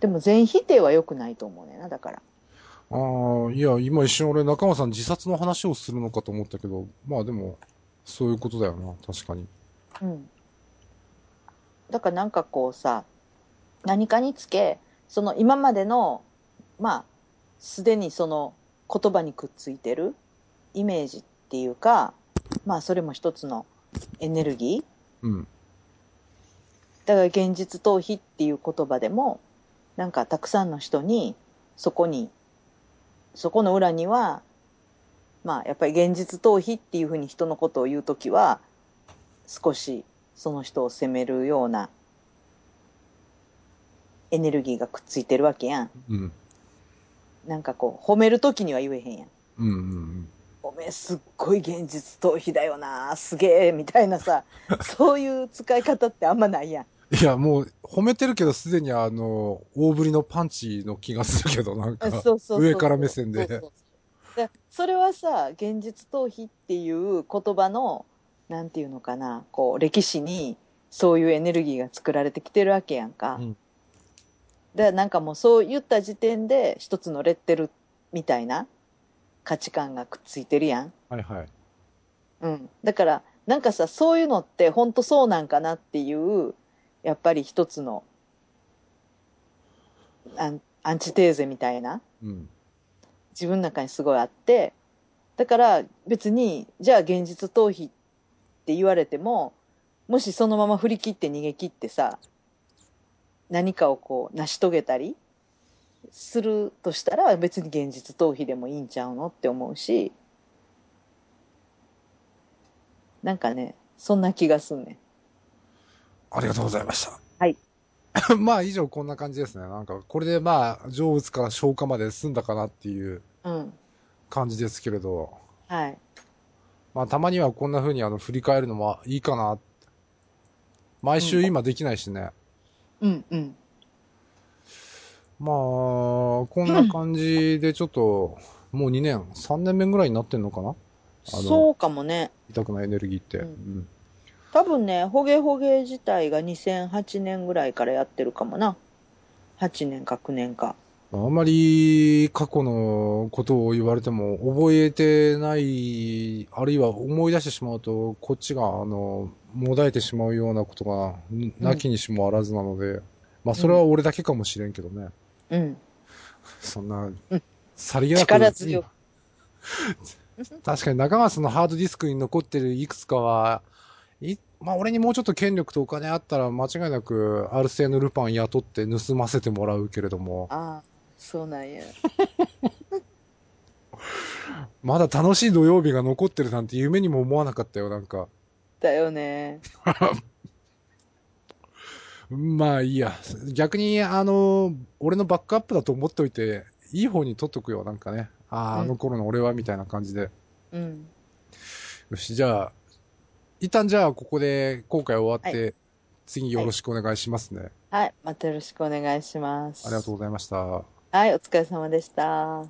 でも全否定は良くないと思うねんなだからああいや今一瞬俺仲間さん自殺の話をするのかと思ったけどまあでもそういうことだよな確かにうんだからなんかこうさ何かにつけその今までのまあすでにその言葉にくっついてるイメージっていうかまあそれも一つのエネルギーうんだから現実逃避っていう言葉でもなんかたくさんの人にそこの裏にはまあやっぱり現実逃避っていうふうに人のことを言うときは少しその人を責めるようなエネルギーがくっついてるわけやん、うん、なんかこう褒めるときには言えへんやん、うんうんうん、おめえすっごい現実逃避だよなすげえみたいなさそういう使い方ってあんまないやんいや、もう、褒めてるけど、すでに大振りのパンチの気がするけど、なんか、上から目線で。で、それはさ、現実逃避っていう言葉の、なんていうのかな、こう、歴史に、そういうエネルギーが作られてきてるわけやんか。うん、で、なんかもう、そう言った時点で、一つのレッテルみたいな価値観がくっついてるやん。はいはい。うん。だから、なんかさ、そういうのって、ほんとそうなんかなっていう、やっぱり一つのアンチテーゼみたいな、うん、自分の中にすごいあってだから別にじゃあ現実逃避って言われてももしそのまま振り切って逃げ切ってさ何かをこう成し遂げたりするとしたら別に現実逃避でもいいんちゃうのって思うしなんかねそんな気がすんねんありがとうございました。はい。まあ以上こんな感じですね。なんかこれでまあ成仏から消化まで済んだかなっていう感じですけれど。うん、はい。まあたまにはこんな風に振り返るのもいいかな。毎週今できないしね。うん、うん、うん。まあこんな感じでちょっと、うん、もう2年、3年目ぐらいになってんのかな。そうかもね。痛くないエネルギーって。うん。うん多分ね、ホゲホゲ自体が2008年ぐらいからやってるかもな。8年か9年か。あんまり過去のことを言われても覚えてない、あるいは思い出してしまうと、こっちがもだえてしまうようなことが、なきにしもあらずなので、うん、まあそれは俺だけかもしれんけどね。うん。そんな、うん、さりげなく。力強く。確かに中川さんのハードディスクに残ってるいくつかは、まあ俺にもうちょっと権力とお金あったら間違いなくアルセーヌ・ルパン雇って盗ませてもらうけれども、あそうなんや。まだ楽しい土曜日が残ってるなんて夢にも思わなかったよ、なんか。だよね。まあいいや。逆に、俺のバックアップだと思っておいて、いい方に取っとくよ、なんかね。ああ、うん、あの頃の俺は、みたいな感じで。うん。よし、じゃあ、一旦じゃあ、ここで、今回終わって、はい、次よろしくお願いしますね。はい、はい。またよろしくお願いします。ありがとうございました。はい、お疲れ様でした。